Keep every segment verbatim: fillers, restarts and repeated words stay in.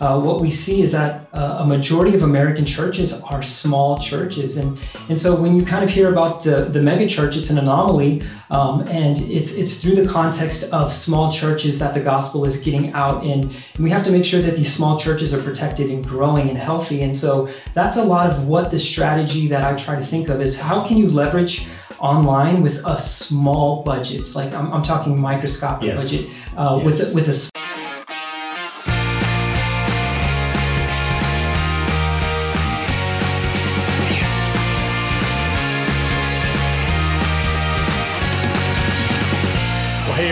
uh, what we see is that uh, a majority of American churches are small churches. And, and so when you kind of hear about the, the mega church, it's an anomaly. Um, and it's it's through the context of small churches that the gospel is getting out. And, and we have to make sure that these small churches are protected and growing and healthy. And so that's a lot of what the strategy that I try to think of is, how can you leverage online with a small budget? Like I'm, I'm talking microscopic yes. budget uh, yes. with, with a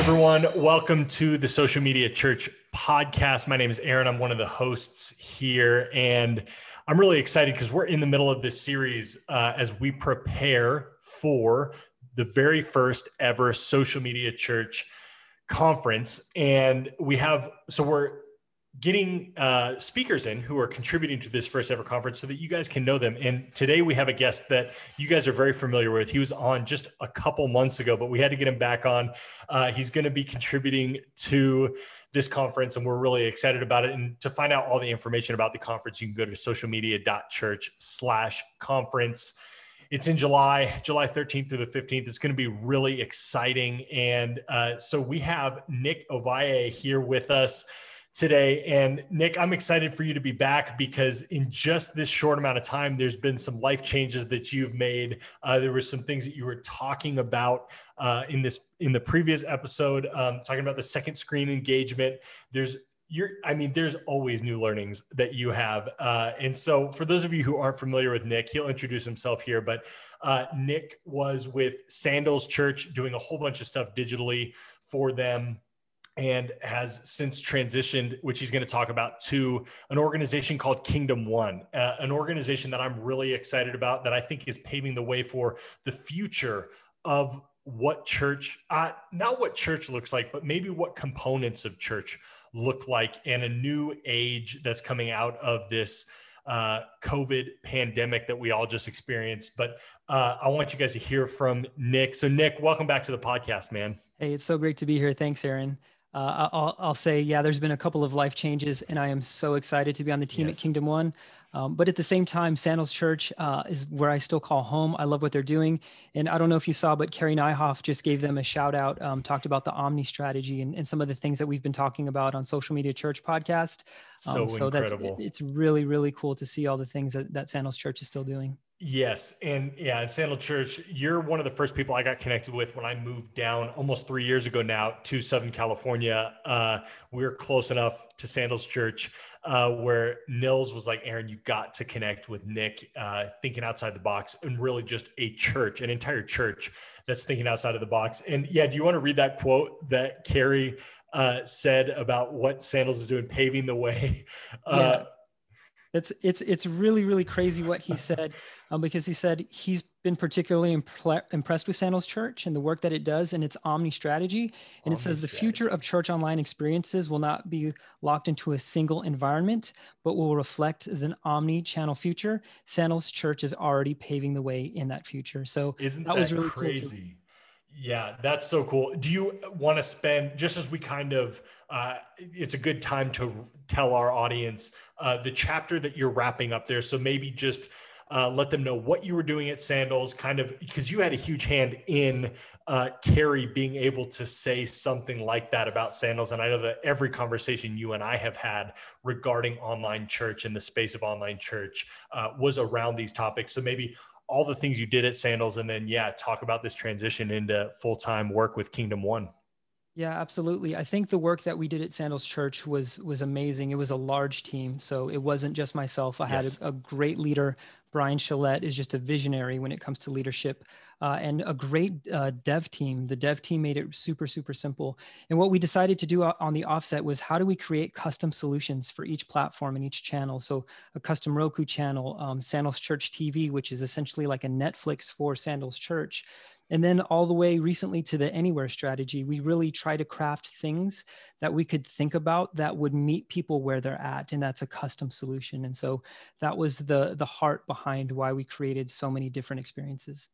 Everyone, welcome to the Social Media Church podcast. My name is Aaron. I'm one of the hosts here, and I'm really excited because we're in the middle of this series uh, as we prepare for the very first ever Social Media Church conference. And we have, so we're getting uh, speakers in who are contributing to this first ever conference so that you guys can know them. And today we have a guest that you guys are very familiar with. He was on just a couple months ago, but we had to get him back on. Uh, he's going to be contributing to this conference, and we're really excited about it. And to find out all the information about the conference, you can go to social media dot church slash conference. It's in July, July thirteenth through the fifteenth. It's going to be really exciting. And uh, so we have Nick Ovalle here with us today. And Nick, I'm excited for you to be back because in just this short amount of time, there's been some life changes that you've made. Uh, there were some things that you were talking about uh, in this in the previous episode, um, talking about the second screen engagement. There's you're, I mean, there's always new learnings that you have. Uh, and so for those of you who aren't familiar with Nick, he'll introduce himself here, but uh, Nick was with Sandals Church doing a whole bunch of stuff digitally for them, and has since transitioned, which he's going to talk about, to an organization called Kingdom One, uh, an organization that I'm really excited about, that I think is paving the way for the future of what church, uh, not what church looks like, but maybe what components of church look like, and a new age that's coming out of this uh, COVID pandemic that we all just experienced. But uh, I want you guys to hear from Nick. So Nick, welcome back to the podcast, man. Hey, it's so great to be here. Thanks, Aaron. Uh, I'll, I'll say, yeah, there's been a couple of life changes, and I am so excited to be on the team yes. at Kingdom One. Um, but at the same time, Sandals Church uh, is where I still call home. I love what they're doing. And I don't know if you saw, but Carey Nieuwhof just gave them a shout out, um, talked about the Omni strategy and, and some of the things that we've been talking about on Social Media Church podcast. Um, so so incredible. That's, it, it's really, really cool to see all the things that, that Sandals Church is still doing. Yes. And yeah, at Sandal Church, you're one of the first people I got connected with when I moved down almost three years ago now to Southern California. Uh, we were close enough to Sandals Church uh, where Nils was like, Aaron, you got to connect with Nick, uh, thinking outside the box, and really just a church, an entire church that's thinking outside of the box. And yeah, do you want to read that quote that Carey uh, said about what Sandals is doing, paving the way? Uh, yeah. It's it's it's really, really crazy what he said, um, because he said he's been particularly impre- impressed with Sandals Church and the work that it does and its Omni strategy. And Omni it says strategy. The future of church online experiences will not be locked into a single environment, but will reflect an omni-channel future. Sandals Church is already paving the way in that future. So isn't that, that was really crazy? Cool. Yeah, that's so cool. Do you want to spend, just as we kind of, uh, it's a good time to tell our audience uh, the chapter that you're wrapping up there. So maybe just uh, let them know what you were doing at Sandals, kind of, because you had a huge hand in uh, Carey being able to say something like that about Sandals. And I know that every conversation you and I have had regarding online church and the space of online church uh, was around these topics. So maybe all the things you did at Sandals, and then, yeah, talk about this transition into full-time work with Kingdom One. Yeah, absolutely. I think the work that we did at Sandals Church was was amazing. It was a large team, so it wasn't just myself. I yes. had a, a great leader. Brian Shillette is just a visionary when it comes to leadership, uh, and a great uh, dev team. The dev team made it super, super simple. And what we decided to do on the offset was, how do we create custom solutions for each platform and each channel? So a custom Roku channel, um, Sandals Church T V, which is essentially like a Netflix for Sandals Church. And then all the way recently to the anywhere strategy, we really try to craft things that we could think about that would meet people where they're at. And that's a custom solution. And so that was the, the heart behind why we created so many different experiences.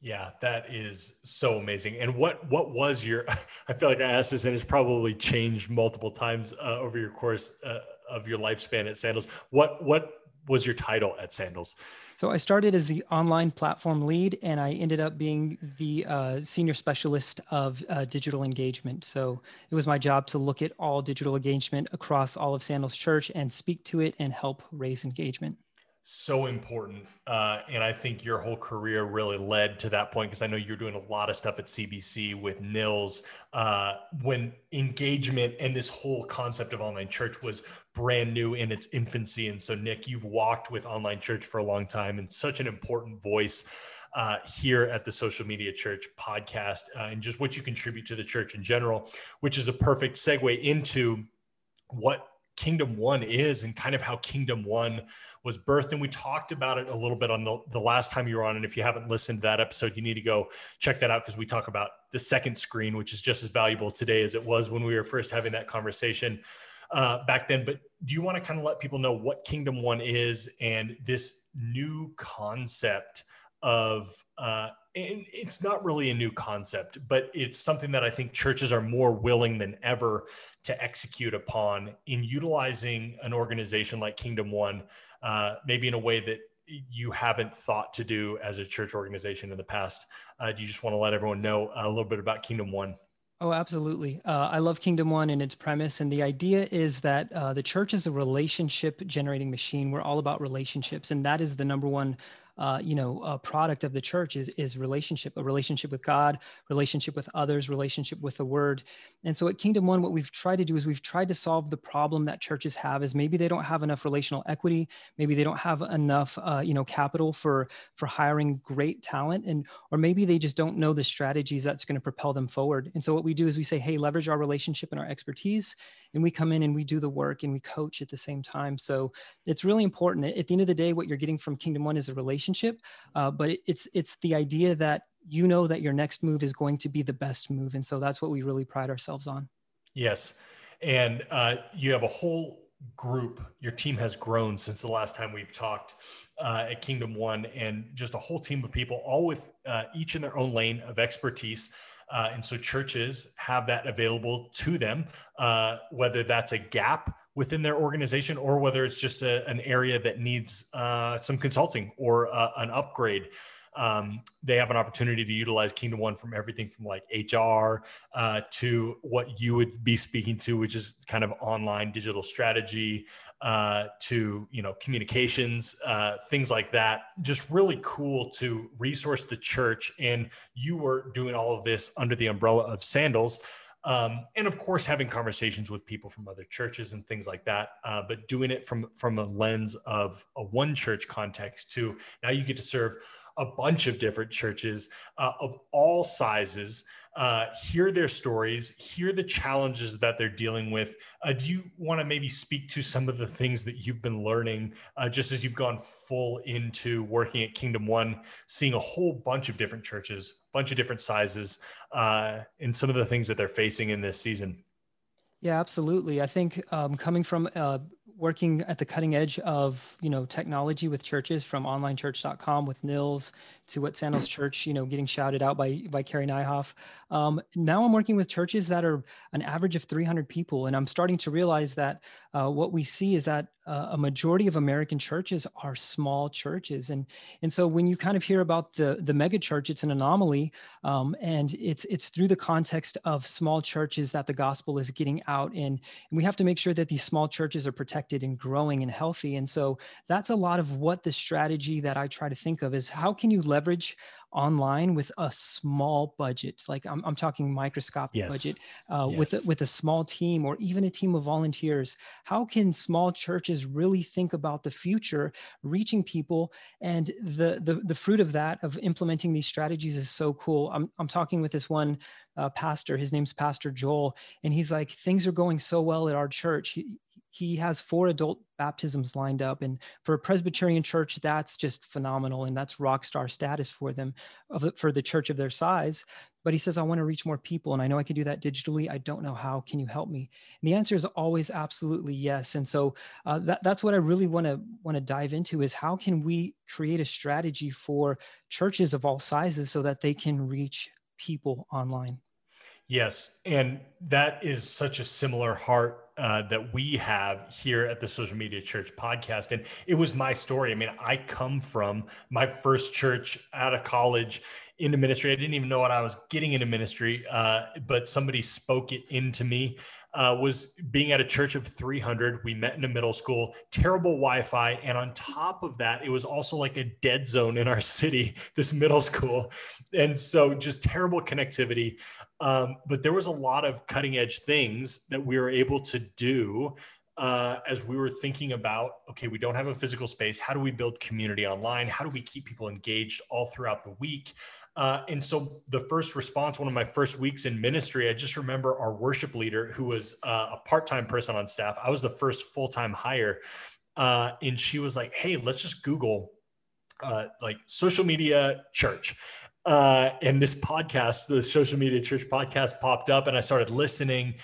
Yeah, that is so amazing. And what what was your, I feel like I asked this and it's probably changed multiple times uh, over your course uh, of your lifespan at Sandals. What what was your title at Sandals? So I started as the online platform lead, and I ended up being the uh, senior specialist of uh, digital engagement. So it was my job to look at all digital engagement across all of Sandals Church and speak to it and help raise engagement. So important. Uh, and I think your whole career really led to that point, because I know you're doing a lot of stuff at C B C with Nils uh, when engagement and this whole concept of online church was brand new in its infancy. And so, Nick, you've walked with online church for a long time and such an important voice uh, here at the Social Media Church podcast, uh, and just what you contribute to the church in general, which is a perfect segue into what Kingdom One is and kind of how Kingdom One was birthed. And we talked about it a little bit on the, the last time you were on. And if you haven't listened to that episode, you need to go check that out, because we talk about the second screen, which is just as valuable today as it was when we were first having that conversation uh, back then. But do you want to kind of let people know what Kingdom One is and this new concept of, uh, and it's not really a new concept, but it's something that I think churches are more willing than ever to execute upon in utilizing an organization like Kingdom One, uh, maybe in a way that you haven't thought to do as a church organization in the past. Uh, do you just want to let everyone know a little bit about Kingdom One? Oh, absolutely. Uh, I love Kingdom One and its premise. And the idea is that uh, the church is a relationship generating machine. We're all about relationships. And that is the number one Uh, you know, a product of the church is, is relationship, a relationship with God, relationship with others, relationship with the word. And so at Kingdom One, what we've tried to do is we've tried to solve the problem that churches have is maybe they don't have enough relational equity. Maybe they don't have enough, uh, you know, capital for, for hiring great talent, and, or maybe they just don't know the strategies that's going to propel them forward. And so what we do is we say, hey, leverage our relationship and our expertise. And we come in and we do the work and we coach at the same time. So it's really important. At the end of the day, what you're getting from Kingdom One is a relationship. Uh, but it's it's the idea that you know that your next move is going to be the best move. And so that's what we really pride ourselves on. Yes. And uh, you have a whole group. Your team has grown since the last time we've talked uh, at Kingdom One, and just a whole team of people, all with uh, each in their own lane of expertise. Uh, and so churches have that available to them, uh, whether that's a gap within their organization or whether it's just a, an area that needs uh, some consulting or uh, an upgrade. Um, they have an opportunity to utilize Kingdom One from everything from like H R uh, to what you would be speaking to, which is kind of online digital strategy, uh, to, you know, communications, uh, things like that. Just really cool to resource the church. And you were doing all of this under the umbrella of Sandals. Um, and of course, having conversations with people from other churches and things like that, uh, but doing it from, from a lens of a one church context to now you get to serve a bunch of different churches uh, of all sizes, uh, hear their stories, hear the challenges that they're dealing with. Uh, do you want to maybe speak to some of the things that you've been learning uh, just as you've gone full into working at Kingdom One, seeing a whole bunch of different churches, bunch of different sizes, uh, and some of the things that they're facing in this season? Yeah, absolutely. I think um, coming from uh, working at the cutting edge of, you know, technology with churches, from online church dot com with Nils to what Sandals Church, you know, getting shouted out by by Carey Nieuwhof. Um, now I'm working with churches that are an average of three hundred people, and I'm starting to realize that uh, what we see is that uh, a majority of American churches are small churches, and and so when you kind of hear about the the mega church, it's an anomaly, um, and it's it's through the context of small churches that the gospel is getting out. Out and, and we have to make sure that these small churches are protected and growing and healthy. And so that's a lot of what the strategy that I try to think of is, how can you leverage online with a small budget? Like I'm, I'm talking microscopic yes. budget uh, yes. with, a, with a small team or even a team of volunteers. How can small churches really think about the future, reaching people? And the, the, the fruit of that, of implementing these strategies, is so cool. I'm, I'm talking with this one Uh, pastor, his name's Pastor Joel. And he's like, things are going so well at our church. He, he has four adult baptisms lined up. And for a Presbyterian church, that's just phenomenal. And that's rock star status for them, of, for the church of their size. But he says, I want to reach more people. And I know I can do that digitally. I don't know how. Can you help me? And the answer is always absolutely yes. And so uh, that, that's what I really want to want to dive into is, how can we create a strategy for churches of all sizes so that they can reach people online? Yes. And that is such a similar heart uh, that we have here at the Social Media Church podcast. And it was my story. I mean, I come from my first church out of college into ministry. I didn't even know what I was getting into ministry, uh, but somebody spoke it into me. Uh, was being at a church of three hundred. We met in a middle school, terrible Wi-Fi. And on top of that, it was also like a dead zone in our city, this middle school. And so just terrible connectivity. Um, but there was a lot of cutting edge things that we were able to do uh, as we were thinking about, okay, we don't have a physical space. How do we build community online? How do we keep people engaged all throughout the week? Uh, and so the first response, one of my first weeks in ministry, I just remember our worship leader, who was uh, a part-time person on staff. I was the first full-time hire. Uh, and she was like, hey, let's just Google uh, like social media church. Uh, and this podcast, the Social Media Church podcast, popped up, and I started listening.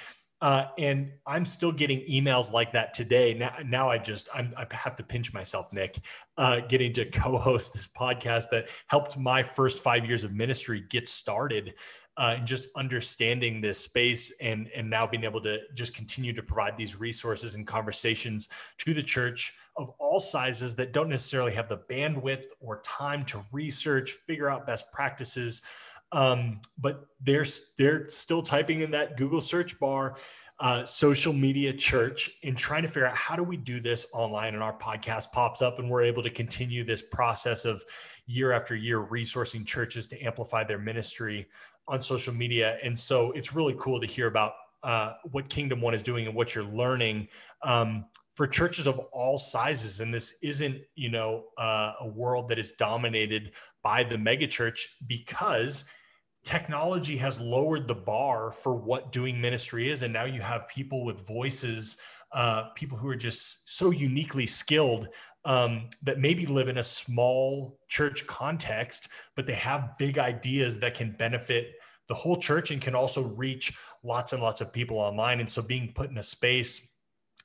Uh, and I'm still getting emails like that today. Now, now I just, I'm, I have to pinch myself, Nick, uh, getting to co-host this podcast that helped my first five years of ministry get started, uh, and just understanding this space and, and now being able to just continue to provide these resources and conversations to the church of all sizes that don't necessarily have the bandwidth or time to research, figure out best practices. Um, but they're, they're still typing in that Google search bar, uh, social media church, and trying to figure out, how do we do this online? And our podcast pops up, and we're able to continue this process of year after year resourcing churches to amplify their ministry on social media. And so it's really cool to hear about uh, what Kingdom One is doing and what you're learning um, for churches of all sizes. And this isn't, you know, uh, a world that is dominated by the megachurch, because technology has lowered the bar for what doing ministry is. And now you have people with voices, uh, people who are just so uniquely skilled um, that maybe live in a small church context, but they have big ideas that can benefit the whole church and can also reach lots and lots of people online. And so being put in a space,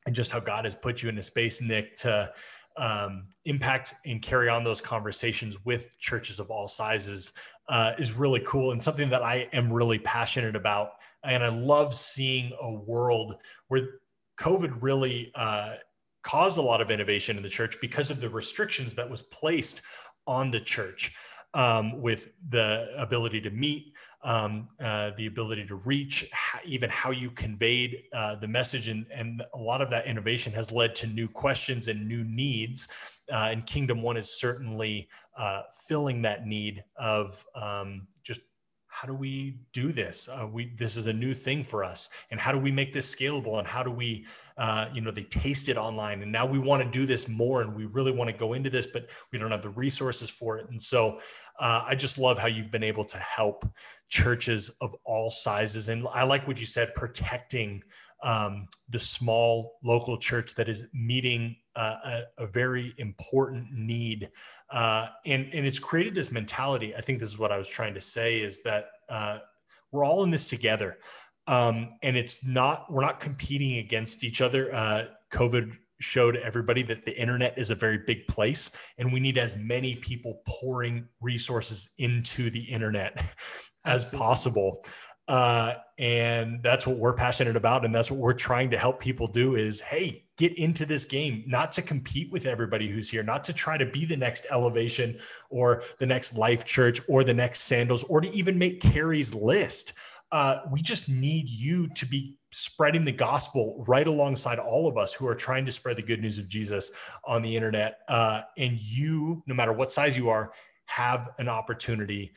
and just how God has put you in a space, Nick, to um, impact and carry on those conversations with churches of all sizes, Uh, is really cool, and something that I am really passionate about. And I love seeing a world where COVID really uh, caused a lot of innovation in the church because of the restrictions that was placed on the church, um, with the ability to meet, um, uh, the ability to reach, even how you conveyed uh, the message. And, and a lot of that innovation has led to new questions and new needs. Uh, and Kingdom One is certainly uh, filling that need of um, just, how do we do this? Uh, we this is a new thing for us, and how do we make this scalable? And how do we, uh, you know, they taste it online, and now we want to do this more, and we really want to go into this, but we don't have the resources for it. And so, uh, I just love how you've been able to help churches of all sizes, and I like what you said, protecting um, the small local church that is meeting Uh, a, a very important need. Uh, and, and it's created this mentality. I think this is what I was trying to say, is that uh, we're all in this together. Um, and it's not, we're not competing against each other. Uh, COVID showed everybody that the internet is a very big place, and we need as many people pouring resources into the internet as Absolutely. possible. Uh, and that's what we're passionate about. And that's what we're trying to help people do is, hey, get into this game, not to compete with everybody who's here, not to try to be the next Elevation or the next Life Church or the next Sandals, or to even make Carey's list. Uh, we just need you to be spreading the gospel right alongside all of us who are trying to spread the good news of Jesus on the internet. Uh, and you, no matter what size you are, have an opportunity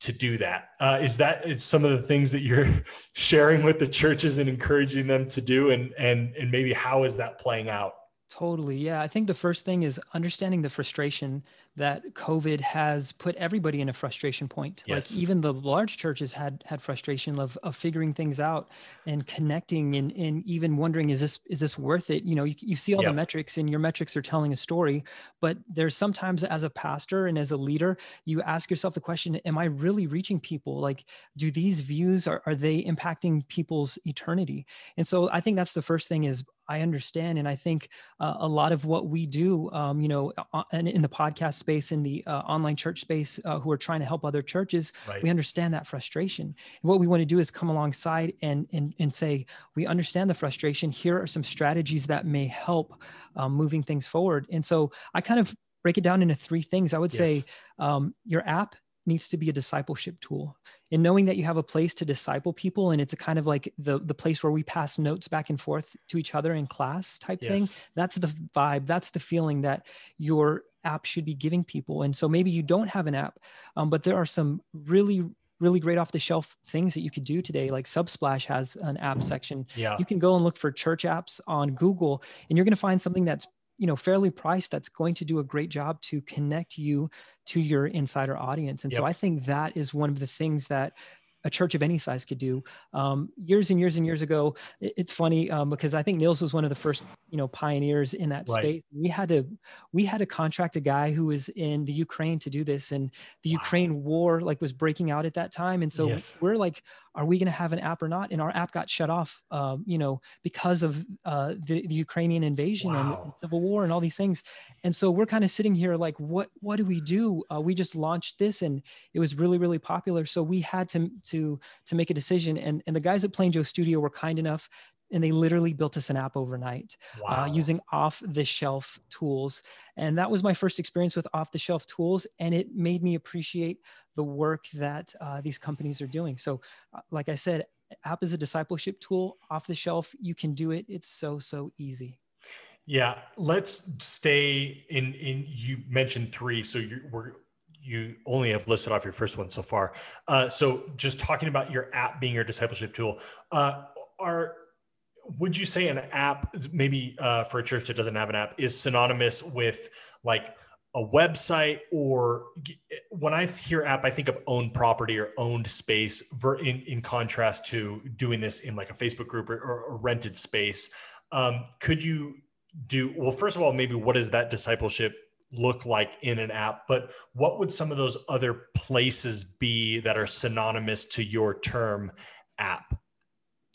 to do that. Uh, is that is some of the things that you're sharing with the churches and encouraging them to do? And, and, and maybe how is that playing out? Totally. Yeah. I think the first thing is understanding the frustration that COVID has put everybody in a frustration point. Yes. Like even the large churches had, had frustration of, of figuring things out and connecting and, and even wondering, is this, is this worth it? You know, you, you see all yep. the metrics, and your metrics are telling a story, but there's sometimes as a pastor and as a leader, you ask yourself the question, am I really reaching people? Like, do these views, are, are they impacting people's eternity? And so I think that's the first thing, is I understand. And I think uh, a lot of what we do, um, you know, and in the podcast space, in the uh, online church space, uh, who are trying to help other churches, right. we understand that frustration. And what we want to do is come alongside and, and, and say, we understand the frustration. Here are some strategies that may help um, moving things forward. And so I kind of break it down into three things. I would yes. say um, your app needs to be a discipleship tool. And knowing that you have a place to disciple people, and it's a kind of like the the place where we pass notes back and forth to each other in class type yes. thing. That's the vibe. That's the feeling that your app should be giving people. And so maybe you don't have an app, um, but there are some really, really great off the shelf things that you could do today. Like Subsplash has an app section. Yeah. You can go and look for church apps on Google, and you're going to find something that's, you know, fairly priced, that's going to do a great job to connect you to your insider audience. And yep. so I think that is one of the things that a church of any size could do. Um, years and years and years ago, it's funny um, because I think Nils was one of the first, you know, pioneers in that right. space. We had to, we had to contract a guy who was in the Ukraine to do this, and the wow. Ukraine war like was breaking out at that time. And so yes. we're like, are we going to have an app or not? And our app got shut off, um, you know, because of uh, the, the Ukrainian invasion wow. and civil war and all these things. And so we're kind of sitting here like, what what do we do? Uh, we just launched this, and it was really, really popular. So we had to to to make a decision. And, and the guys at Plain Joe Studio were kind enough, and they literally built us an app overnight wow. uh, using off-the-shelf tools. And that was my first experience with off-the-shelf tools, and it made me appreciate the work that uh, these companies are doing. So uh, like I said, app is a discipleship tool. Off-the-shelf, you can do it. It's so, so easy. Yeah. Let's stay in, in you mentioned three, so you were you only have listed off your first one so far. Uh, so just talking about your app being your discipleship tool, uh, are... would you say an app, maybe uh, for a church that doesn't have an app, is synonymous with like a website? Or when I hear app, I think of owned property or owned space in, in contrast to doing this in like a Facebook group or, or, or rented space. Um, could you do, well, first of all, maybe what does that discipleship look like in an app? But what would some of those other places be that are synonymous to your term app?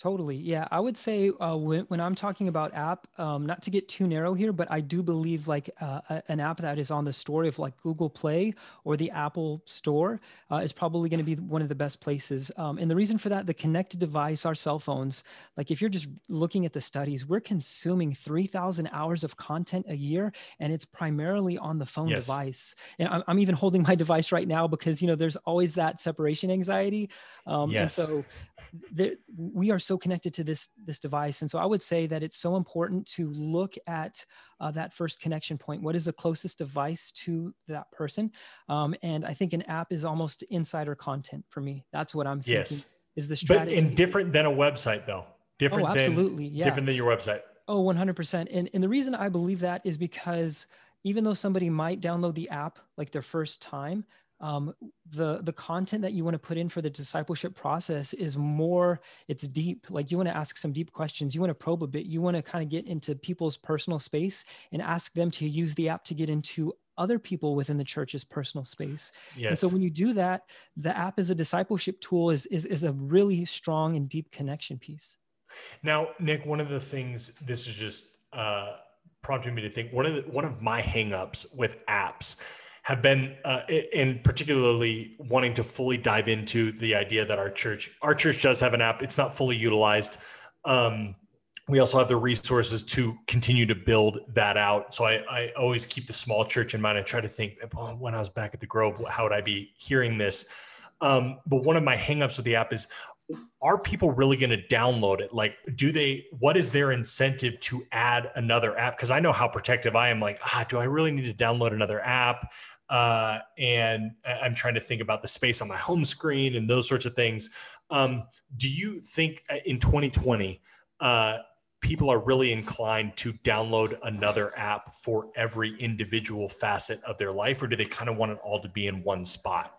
Totally. Yeah. I would say uh, when, when I'm talking about app, um, not to get too narrow here, but I do believe like uh, a, an app that is on the story of like Google Play or the Apple Store uh, is probably going to be one of the best places. Um, and the reason for that, the connected device, our cell phones, like if you're just looking at the studies, we're consuming three thousand hours of content a year, and it's primarily on the phone yes. device. And I'm, I'm even holding my device right now because, you know, there's always that separation anxiety. Um, yes. And so there, we are so connected to this this device. And so I would say that it's so important to look at uh, that first connection point. What is the closest device to that person? Um, and I think an app is almost insider content for me. That's what I'm thinking yes. is the strategy. But in different than a website though. Different oh, absolutely. Than, yeah. different than your website. Oh, one hundred percent. And, and the reason I believe that is because even though somebody might download the app like their first time, Um, the, the content that you want to put in for the discipleship process is more, it's deep. Like you want to ask some deep questions. You want to probe a bit. You want to kind of get into people's personal space and ask them to use the app to get into other people within the church's personal space. Yes. And so when you do that, the app as a discipleship tool is, is, is a really strong and deep connection piece. Now, Nick, one of the things, this is just uh, prompting me to think, one of the, one of my hangups with apps have been, uh, in particularly wanting to fully dive into the idea that our church, our church does have an app. It's not fully utilized. Um, we also have the resources to continue to build that out. So I, I always keep the small church in mind. I try to think, oh, when I was back at the Grove, how would I be hearing this? Um, but one of my hangups with the app is, are people really going to download it? Like, do they, what is their incentive to add another app? Because I know how protective I am. Like, ah, do I really need to download another app? Uh, and I'm trying to think about the space on my home screen and those sorts of things. Um, do you think in twenty twenty, uh, people are really inclined to download another app for every individual facet of their life? Or do they kind of want it all to be in one spot?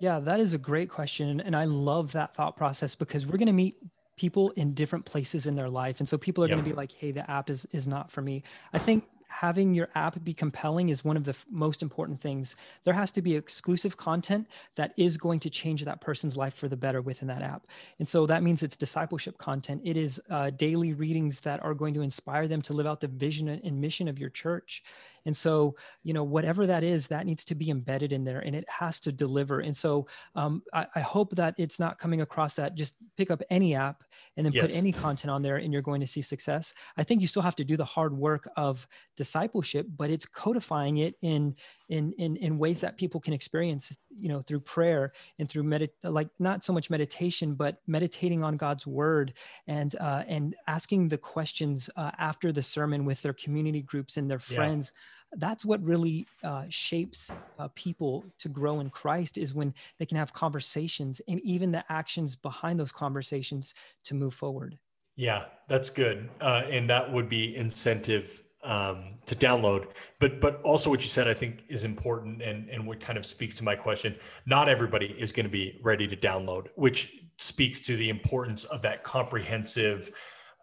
Yeah, that is a great question. And I love that thought process because we're going to meet people in different places in their life. And so people are yeah. going to be like, hey, the app is, is not for me. I think having your app be compelling is one of the f- most important things. There has to be exclusive content that is going to change that person's life for the better within that app. And so that means it's discipleship content. It is uh, daily readings that are going to inspire them to live out the vision and mission of your church. And so, you know, whatever that is, that needs to be embedded in there and it has to deliver. And so um, I, I hope that it's not coming across that just pick up any app and then yes. put any content on there and you're going to see success. I think you still have to do the hard work of discipleship, but it's codifying it in in in, in ways that people can experience, you know, through prayer and through medit like not so much meditation, but meditating on God's word and uh, and asking the questions uh, after the sermon with their community groups and their friends. Yeah. That's what really uh, shapes uh, people to grow in Christ, is when they can have conversations and even the actions behind those conversations to move forward. Yeah, that's good. Uh, and that would be incentive um, to download. But but also what you said, I think, is important and, and what kind of speaks to my question. Not everybody is going to be ready to download, which speaks to the importance of that comprehensive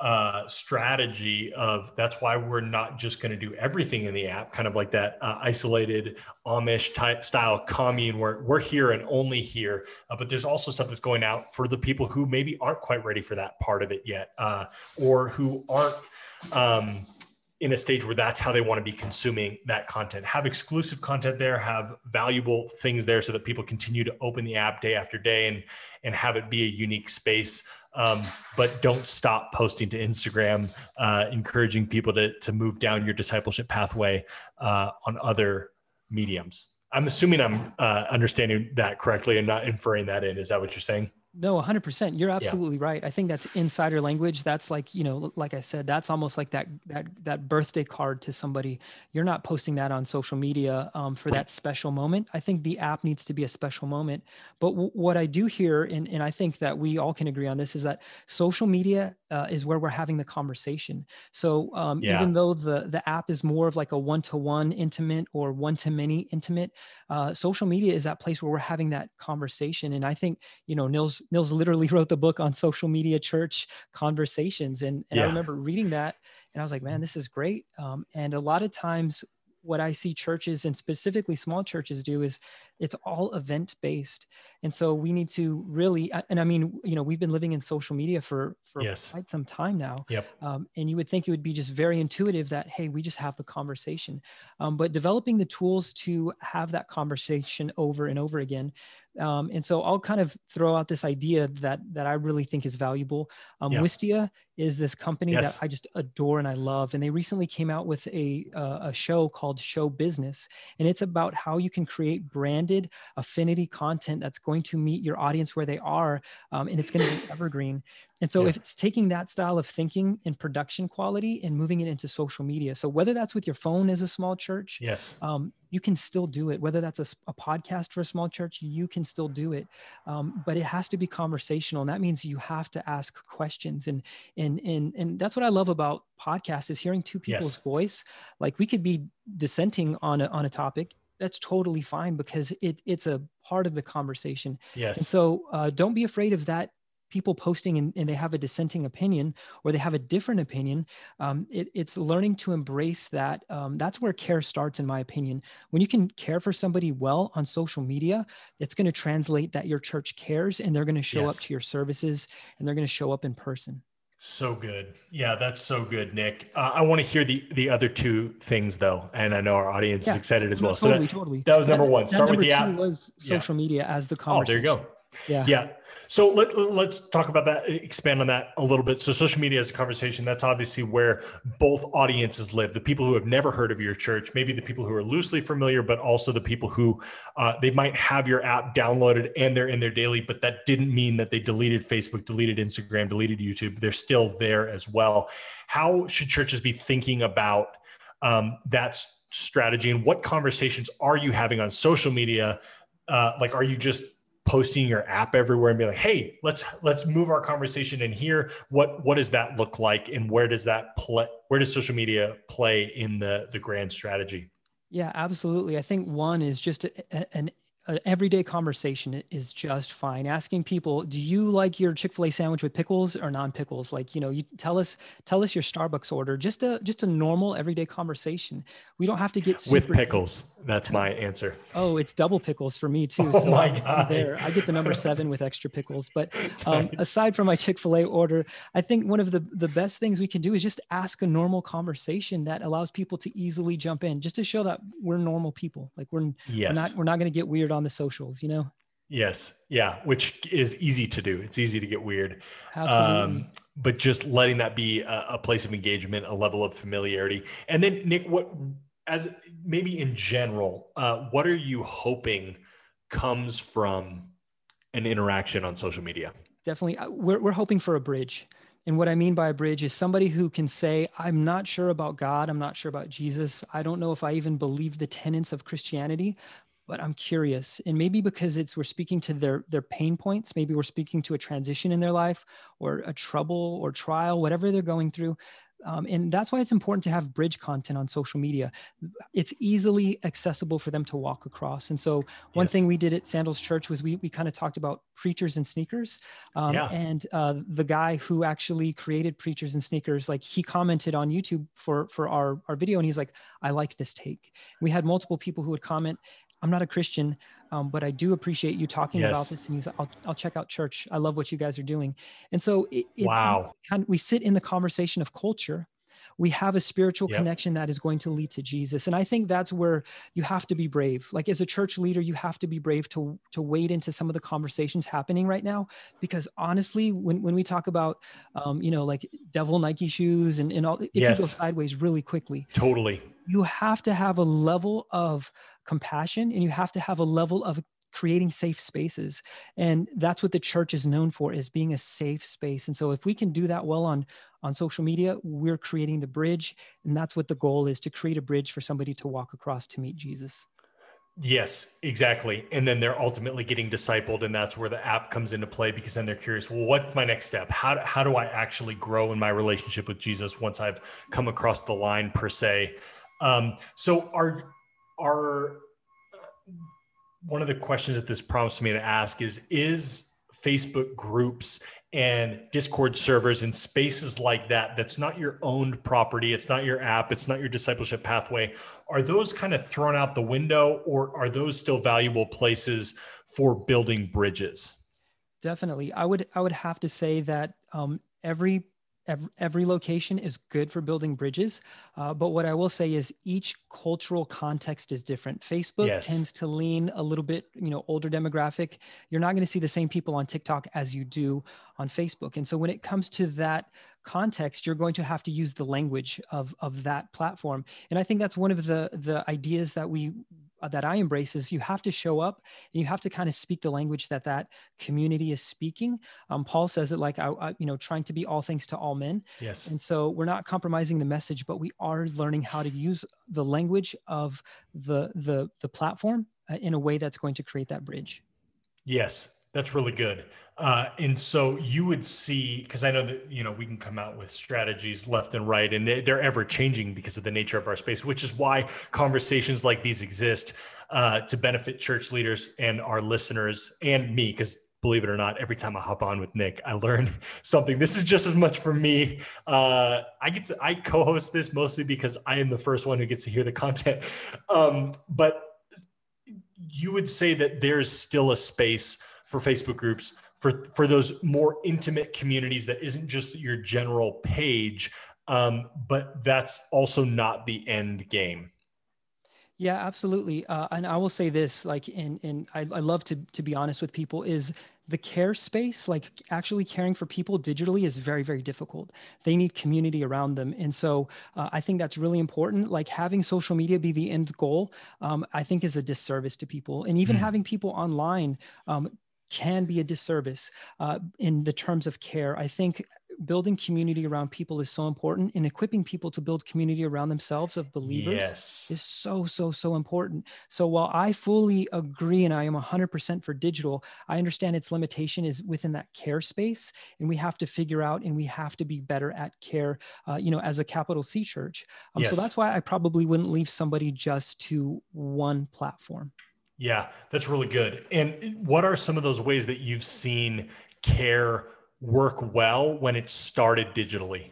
Uh, strategy of that's why we're not just going to do everything in the app, kind of like that uh, isolated Amish type style commune where we're here and only here. Uh, but there's also stuff that's going out for the people who maybe aren't quite ready for that part of it yet, uh, or who aren't um, in a stage where that's how they want to be consuming that content. Have exclusive content there, have valuable things there so that people continue to open the app day after day and, and have it be a unique space. Um, but don't stop posting to Instagram, uh, encouraging people to, to move down your discipleship pathway uh, on other mediums. I'm assuming I'm uh, understanding that correctly and not inferring that in. Is that what you're saying? No, one hundred percent. You're absolutely yeah. right. I think that's insider language. That's like, you know, like I said, that's almost like that that that birthday card to somebody. You're not posting that on social media um, for that special moment. I think the app needs to be a special moment. But w- what I do hear, and, and I think that we all can agree on this, is that social media uh, is where we're having the conversation. So um, yeah. even though the, the app is more of like a one-to-one intimate or one-to-many intimate, uh, social media is that place where we're having that conversation. And I think, you know, Nils Nils literally wrote the book on social media church conversations. And, and yeah. I remember reading that and I was like, man, this is great. Um, and a lot of times what I see churches and specifically small churches do is it's all event based. And so we need to really, and I mean, you know, we've been living in social media for, for yes. quite some time now. Yep. Um, and you would think it would be just very intuitive that, hey, we just have a conversation, um, but developing the tools to have that conversation over and over again. Um, and so I'll kind of throw out this idea that that I really think is valuable. Um, yeah. Wistia is this company yes. that I just adore and I love. And they recently came out with a, uh, a show called Show Business. And it's about how you can create branded affinity content that's going to meet your audience where they are. Um, and it's going to be evergreen. And so yeah. if it's taking that style of thinking and production quality and moving it into social media, so whether that's with your phone as a small church, yes, um, you can still do it. Whether that's a, a podcast for a small church, you can still do it. Um, but it has to be conversational. And that means you have to ask questions. And, and, and, and that's what I love about podcasts is hearing two people's yes. voice. Like we could be dissenting on a, on a topic. That's totally fine because it it's a part of the conversation. Yes. And so uh, don't be afraid of that. People posting and, and they have a dissenting opinion or they have a different opinion. Um, it, it's learning to embrace that. Um, that's where care starts, in my opinion. When you can care for somebody well on social media, it's going to translate that your church cares and they're going to show yes. up to your services and they're going to show up in person. So good. Yeah, that's so good, Nick. Uh, I want to hear the the other two things though, and I know our audience yeah, is excited as no, well. Totally, so that, totally. That was number one. That, that Start number with the app. Was social yeah. media as the conversation. Oh, there you go. Yeah. Yeah. So let, let's talk about that, expand on that a little bit. So social media is a conversation. That's obviously where both audiences live. The people who have never heard of your church, maybe the people who are loosely familiar, but also the people who uh, they might have your app downloaded and they're in their daily, but that didn't mean that they deleted Facebook, deleted Instagram, deleted YouTube. They're still there as well. How should churches be thinking about um, that strategy and what conversations are you having on social media? Uh, like, are you just posting your app everywhere and be like, hey, let's, let's move our conversation in here. What, what does that look like? And where does that play? Where does social media play in the, the grand strategy? Yeah, absolutely. I think one is just a, a, an an everyday conversation is just fine. Asking people, do you like your Chick-fil-A sandwich with pickles or non-pickles? Like, you know, you tell us, tell us your Starbucks order, just a, just a normal everyday conversation. We don't have to get super with pickles. That's my answer. Oh, it's double pickles for me too. Oh so my God. There. I get the number seven with extra pickles. But um, aside from my Chick-fil-A order, I think one of the, the best things we can do is just ask a normal conversation that allows people to easily jump in, just to show that we're normal people. Like we're, yes. we're not, we're not going to get weird on the socials, you know? Yes. Yeah. Which is easy to do. It's easy to get weird. Absolutely. Um, but just letting that be a, a place of engagement, a level of familiarity. And then Nick, what, as maybe in general, uh, what are you hoping comes from an interaction on social media? Definitely. We're, we're hoping for a bridge. And what I mean by a bridge is somebody who can say, I'm not sure about God. I'm not sure about Jesus. I don't know if I even believe the tenets of Christianity, but I'm curious. And maybe because it's, we're speaking to their, their pain points. Maybe we're speaking to a transition in their life or a trouble or trial, whatever they're going through. Um, and that's why it's important to have bridge content on social media. It's easily accessible for them to walk across. And so one yes. thing we did at Sandals Church was we, we kind of talked about Preachers and Sneakers. Um, yeah. And uh, the guy who actually created Preachers and Sneakers, like he commented on YouTube for, for our, our video. And he's like, I like this take. We had multiple people who would comment, I'm not a Christian, um, but I do appreciate you talking yes. about this. And he's like, I'll, I'll check out church. I love what you guys are doing. And so it, it, wow. kind of, we sit in the conversation of culture. We have a spiritual yep. connection that is going to lead to Jesus. And I think that's where you have to be brave. Like as a church leader, you have to be brave to, to wade into some of the conversations happening right now, because honestly, when, when we talk about, um, you know, like devil Nike shoes and, and all, it yes. can go sideways really quickly. Totally. You have to have a level of compassion and you have to have a level of creating safe spaces. And that's what the church is known for, is being a safe space. And so if we can do that well on, on social media, we're creating the bridge. And that's what the goal is, to create a bridge for somebody to walk across to meet Jesus. Yes, exactly. And then they're ultimately getting discipled. And that's where the app comes into play, because then they're curious, well, what's my next step? How do, how do I actually grow in my relationship with Jesus once I've come across the line per se? Um, so are, are, one of the questions that this prompts me to ask is, is Facebook groups and Discord servers and spaces like that, that's not your owned property, it's not your app, it's not your discipleship pathway, are those kind of thrown out the window, or are those still valuable places for building bridges? Definitely. I would, I would have to say that um, every Every location is good for building bridges. Uh, but what I will say is each cultural context is different. Facebook yes. tends to lean a little bit, you know, older demographic. You're not going to see the same people on TikTok as you do on Facebook. And so when it comes to that context, you're going to have to use the language of, of that platform. And I think that's one of the, the ideas that we that I embrace, is you have to show up and you have to kind of speak the language that that community is speaking. Um, Paul says it like, I, I, you know, trying to be all things to all men. Yes. And so we're not compromising the message, but we are learning how to use the language of the, the, the platform uh, in a way that's going to create that bridge. Yes. That's really good. Uh, and so you would see, because I know that, you know, we can come out with strategies left and right, and they, they're ever changing because of the nature of our space, which is why conversations like these exist uh, to benefit church leaders and our listeners and me, because believe it or not, every time I hop on with Nick, I learn something. This is just as much for me. Uh, I get to, I co-host this mostly because I am the first one who gets to hear the content. Um, but you would say that there's still a space for Facebook groups, for, for those more intimate communities that isn't just your general page, um, but that's also not the end game. Yeah, absolutely. Uh, and I will say this, like, and, and I, I love to, to be honest with people, is the care space, like actually caring for people digitally, is very, very difficult. They need community around them. And so uh, I think that's really important. Like having social media be the end goal, um, I think is a disservice to people. And even mm. having people online, um, can be a disservice uh, in the terms of care. I think building community around people is so important, and equipping people to build community around themselves of believers yes. is so, so, so important. So while I fully agree and I am one hundred percent for digital, I understand its limitation is within that care space, and we have to figure out and we have to be better at care, uh, you know, as a capital C church. Um, yes. So that's why I probably wouldn't leave somebody just to one platform. Yeah, that's really good. And what are some of those ways that you've seen Care work well when it started digitally?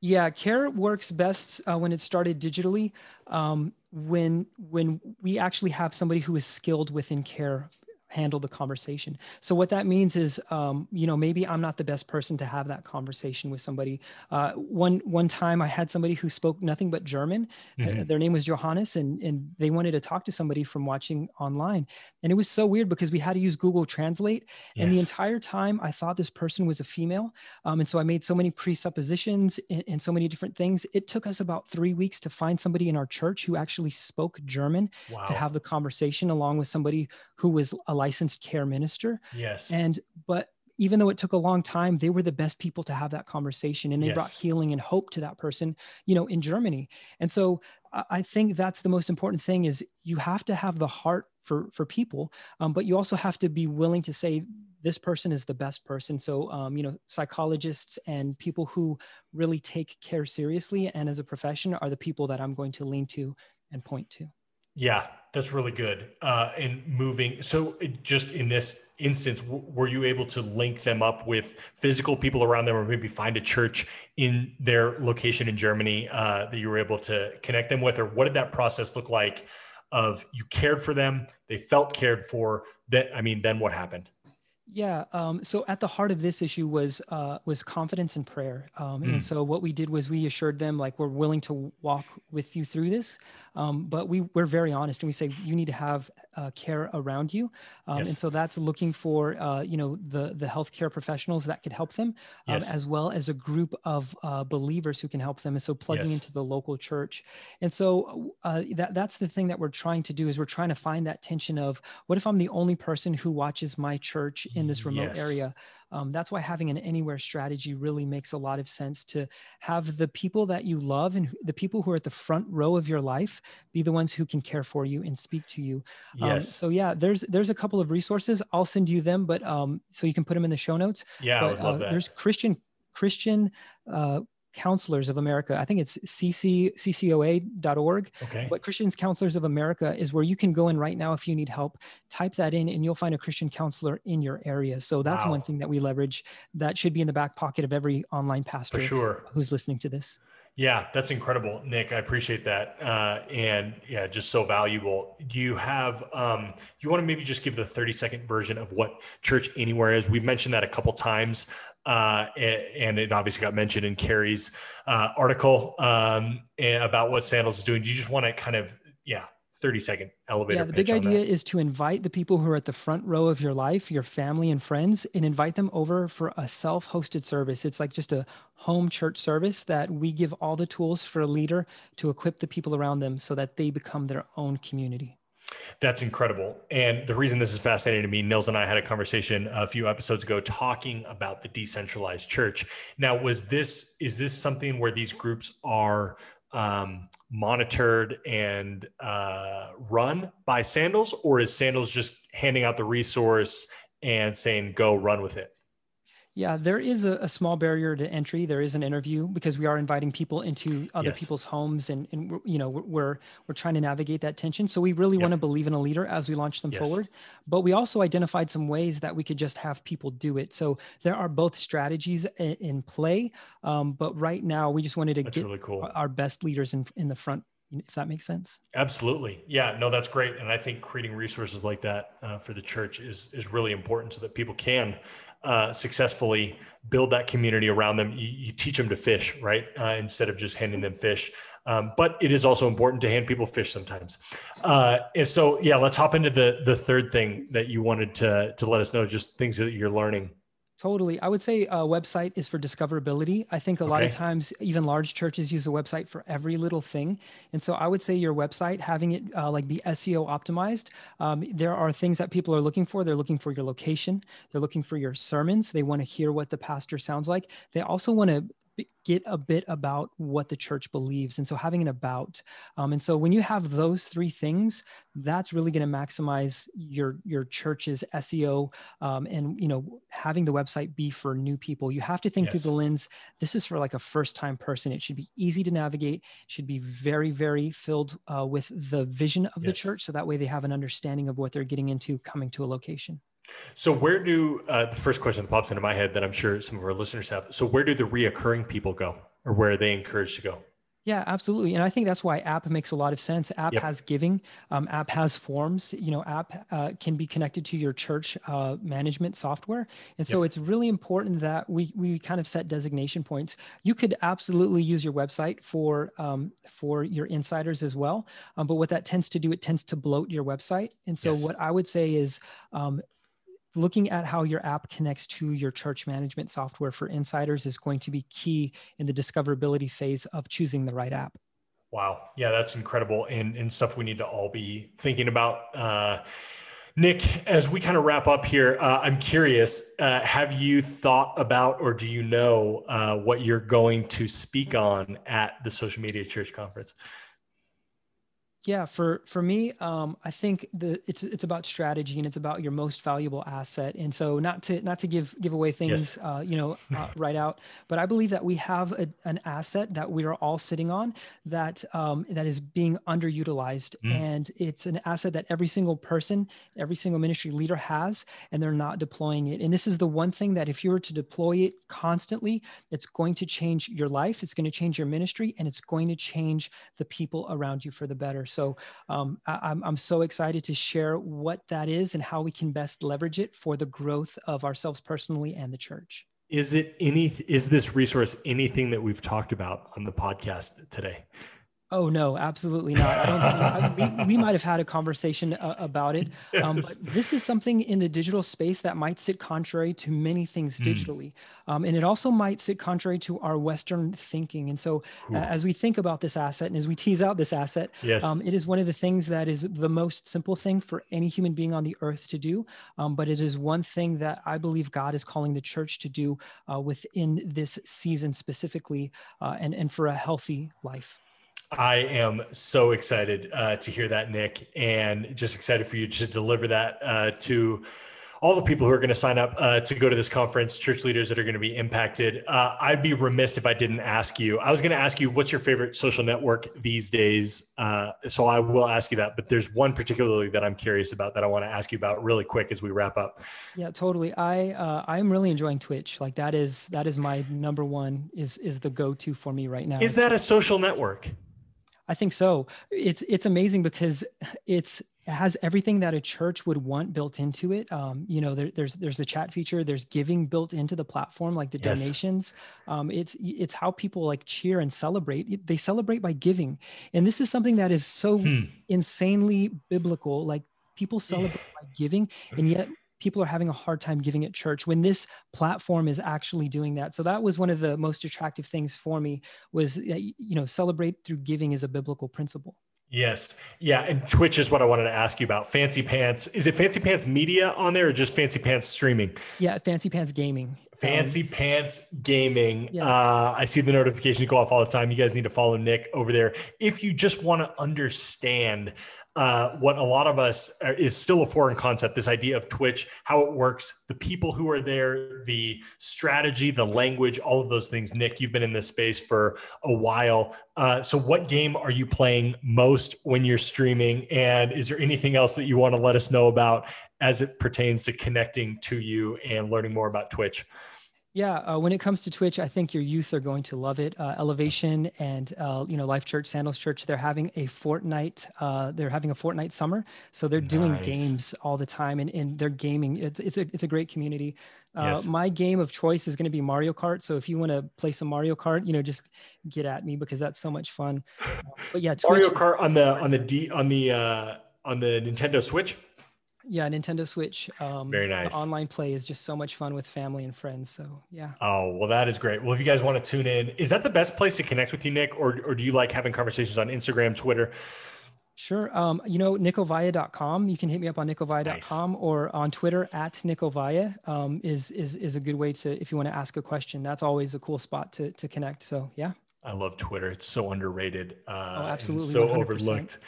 Yeah, Care works best uh, when it started digitally. Um, when when we actually have somebody who is skilled within Care handle the conversation. So what that means is, um, you know, maybe I'm not the best person to have that conversation with somebody. Uh, one one time I had somebody who spoke nothing but German. Mm-hmm. Uh, their name was Johannes, and, and they wanted to talk to somebody from watching online. And it was so weird because we had to use Google Translate. Yes. And the entire time I thought this person was a female. Um, and so I made so many presuppositions and, and so many different things. It took us about three weeks to find somebody in our church who actually spoke German. Wow. To have the conversation along with somebody who was a licensed care minister. Yes. And, but even though it took a long time, they were the best people to have that conversation, and they yes. brought healing and hope to that person, you know, in Germany. And so I think that's the most important thing, is you have to have the heart for, for people, um, but you also have to be willing to say, this person is the best person. So, um, you know, psychologists and people who really take care seriously and as a profession are the people that I'm going to lean to and point to. Yeah, that's really good. Uh, and moving, so just in this instance, w- were you able to link them up with physical people around them, or maybe find a church in their location in Germany uh, that you were able to connect them with? Or what did that process look like of you cared for them, they felt cared for, that, I mean, then what happened? Yeah. Um, so at the heart of this issue was uh, was confidence and prayer. Um, and mm. so what we did was we assured them, like, we're willing to walk with you through this, um, but we we're very honest, and we say you need to have uh, care around you. Um, yes. And so that's looking for uh, you know the the healthcare professionals that could help them, um, yes. as well as a group of uh, believers who can help them. And so plugging yes. into the local church. And so uh, that that's the thing that we're trying to do, is we're trying to find that tension of, what if I'm the only person who watches my church in this remote yes. area? Um, that's why having an anywhere strategy really makes a lot of sense, to have the people that you love and the people who are at the front row of your life be the ones who can care for you and speak to you. Yes. Um, so yeah, there's there's a couple of resources. I'll send you them, but um, so you can put them in the show notes. Yeah, but, I would love uh, that. There's Christian Christian. Uh, Counselors of America. I think it's C C C C O A dot org. Okay. But Christians Counselors of America is where you can go in right now if you need help. Type that in and you'll find a Christian counselor in your area. So that's wow. one thing that we leverage that should be in the back pocket of every online pastor For sure. who's listening to this. Yeah, that's incredible, Nick. I appreciate that. Uh, and yeah, just so valuable. Do you have, um, you want to maybe just give the thirty second version of what Church Anywhere is? We've mentioned that a couple times, uh, and it obviously got mentioned in Carey's uh, article um, about what Sandals is doing. Do you just want to kind of, yeah. thirty second elevator. Yeah, the pitch big idea is to invite the people who are at the front row of your life, your family and friends, and invite them over for a self-hosted service. It's like just a home church service that we give all the tools for a leader to equip the people around them so that they become their own community. That's incredible. And the reason this is fascinating to me, Nils and I had a conversation a few episodes ago talking about the decentralized church. Now, was this, is this something where these groups are um, monitored and, uh, run by Sandals, or is Sandals just handing out the resource and saying, go run with it? Yeah, there is a, a small barrier to entry. There is an interview because we are inviting people into other yes. people's homes, and, and you know, we're we're trying to navigate that tension. So we really yep. want to believe in a leader as we launch them yes. forward. But we also identified some ways that we could just have people do it. So there are both strategies in, in play, um, but right now we just wanted to that's get really cool. our best leaders in, in the front, if that makes sense. Absolutely. Yeah, no, that's great. And I think creating resources like that uh, for the church is is really important so that people can uh, successfully build that community around them. You, you teach them to fish, right? Uh, instead of just handing them fish. Um, but it is also important to hand people fish sometimes. Uh, and so, yeah, let's hop into the the third thing that you wanted to to let us know, just things that you're learning. Totally. I would say a website is for discoverability. I think a okay. lot of times, even large churches use a website for every little thing. And so I would say your website, having it uh, like be S E O optimized. Um, there are things that people are looking for. They're looking for your location. They're looking for your sermons. They want to hear what the pastor sounds like. They also want to get a bit about what the church believes. And so having an about. Um, and so when you have those three things, that's really going to maximize your, your church's S E O. Um, and, you know, having the website be for new people, you have to think yes. through the lens. This is for like a first time person. It should be easy to navigate. It should be very, very filled uh, with the vision of yes. the church. So that way they have an understanding of what they're getting into coming to a location. So where do, uh, the first question that pops into my head that I'm sure some of our listeners have, so where do the reoccurring people go, or where are they encouraged to go? Yeah, absolutely. And I think that's why app makes a lot of sense. App yep. has giving, um, app has forms, you know, app uh, can be connected to your church uh, management software. And so yep. it's really important that we we kind of set designation points. You could absolutely use your website for, um, for your insiders as well. Um, but what that tends to do, it tends to bloat your website. And so yes. what I would say is, um, looking at how your app connects to your church management software for insiders is going to be key in the discoverability phase of choosing the right app. Wow. Yeah, that's incredible. And, and stuff we need to all be thinking about. Uh, Nick, as we kind of wrap up here, uh, I'm curious, uh, have you thought about, or do you know uh, what you're going to speak on at the Social Media Church Conference? Yeah, for for me, um, I think the it's it's about strategy, and it's about your most valuable asset. And so, not to not to give give away things, yes. uh, you know, uh, right out. But I believe that we have a, an asset that we are all sitting on that um, that is being underutilized, mm. and it's an asset that every single person, every single ministry leader has, and they're not deploying it. And this is the one thing that if you were to deploy it constantly, it's going to change your life, it's going to change your ministry, and it's going to change the people around you for the better. So um, I, I'm so excited to share what that is and how we can best leverage it for the growth of ourselves personally and the church. Is it any, is this resource anything that we've talked about on the podcast today? Oh, no, absolutely not. I don't, I, we, we might have had a conversation uh, about it. Um, yes. But this is something in the digital space that might sit contrary to many things digitally. Mm. Um, and it also might sit contrary to our Western thinking. And so uh, as we think about this asset and as we tease out this asset, yes. um, it is one of the things that is the most simple thing for any human being on the earth to do. Um, but it is one thing that I believe God is calling the church to do uh, within this season specifically uh, and, and for a healthy life. I am so excited uh, to hear that, Nick, and just excited for you to deliver that uh, to all the people who are going to sign up uh, to go to this conference, church leaders that are going to be impacted. Uh, I'd be remiss if I didn't ask you. I was going to ask you, what's your favorite social network these days? Uh, so I will ask you that, but there's one particularly that I'm curious about that I want to ask you about really quick as we wrap up. Yeah, totally. I, uh, I'm really enjoying Twitch. Like that is, that is my number one is, is the go-to for me right now. Is that a social network? I think so. It's it's amazing because it's it has everything that a church would want built into it. Um, you know, there, there's there's the chat feature, there's giving built into the platform, like the yes. donations. Um, it's it's how people like cheer and celebrate. They celebrate by giving, and this is something that is so hmm. insanely biblical. Like people celebrate by giving, and yet people are having a hard time giving at church when this platform is actually doing that. So that was one of the most attractive things for me was, you know, celebrate through giving is a biblical principle. Yes. Yeah. And Twitch is what I wanted to ask you about. Fancy Pants. Is it Fancy Pants Media on there or just Fancy Pants Streaming? Yeah. Fancy Pants Gaming. Fancy um, Pants Gaming. Yeah. Uh, I see the notifications go off all the time. You guys need to follow Nick over there. If you just want to understand uh, what a lot of us are, is still a foreign concept, this idea of Twitch, how it works, the people who are there, the strategy, the language, all of those things. Nick, you've been in this space for a while. Uh, so what game are you playing most when you're streaming? And is there anything else that you want to let us know about as it pertains to connecting to you and learning more about Twitch? Yeah, uh, when it comes to Twitch, I think your youth are going to love it. Uh, Elevation and uh, you know Life Church, Sandals Church, they're having a fortnight. Uh, they're having a fortnight summer, so they're doing nice. games all the time, and, and they're gaming. It's it's a it's a great community. Uh, yes. My game of choice is going to be Mario Kart. So if you want to play some Mario Kart, you know, just get at me because that's so much fun. Uh, but yeah, Twitch, Mario Kart on the on the D on the uh, on the Nintendo Switch. Yeah, Nintendo Switch. Um, Very nice. Online play is just so much fun with family and friends. So yeah. Oh, well, that is great. Well, if you guys want to tune in, is that the best place to connect with you, Nick? Or, or do you like having conversations on Instagram, Twitter? Sure. Um, you know, nick ovaya dot com. You can hit me up on nick ovaya dot com. Nice. Or on Twitter at nick ovaya um, is, is, is a good way to, if you want to ask a question, that's always a cool spot to, to connect. So, yeah. I love Twitter. It's so underrated. Uh, oh, absolutely. So one hundred percent. Overlooked.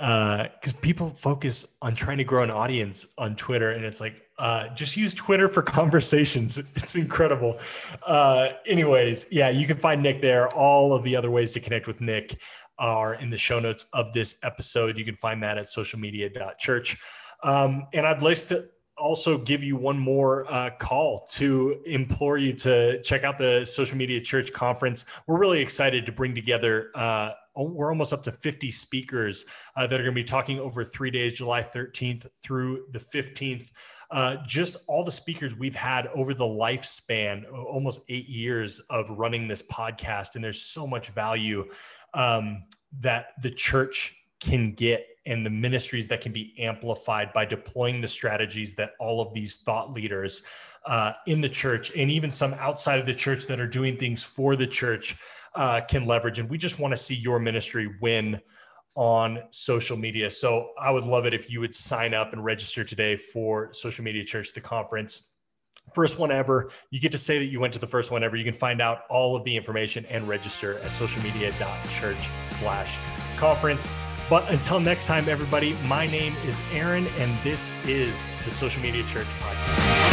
Uh, cause people focus on trying to grow an audience on Twitter. And it's like, uh, just use Twitter for conversations. It's incredible. Uh, anyways, yeah, you can find Nick there. All of the other ways to connect with Nick are in the show notes of this episode. You can find that at social media dot church. Um, and I'd like to also give you one more uh, call to implore you to check out the Social Media Church Conference. We're really excited to bring together, uh, we're almost up to fifty speakers uh, that are going to be talking over three days, July thirteenth through the fifteenth. Uh, just all the speakers we've had over the lifespan, almost eight years of running this podcast. And there's so much value um, that the church can get, and the ministries that can be amplified by deploying the strategies that all of these thought leaders uh, in the church, and even some outside of the church that are doing things for the church, uh, can leverage. And we just want to see your ministry win on social media. So I would love it if you would sign up and register today for Social Media Church, the conference. First one ever. You get to say that you went to the first one ever. You can find out all of the information and register at social media dot church slash conference. But until next time, everybody, my name is Aaron, and this is the Social Media Church Podcast.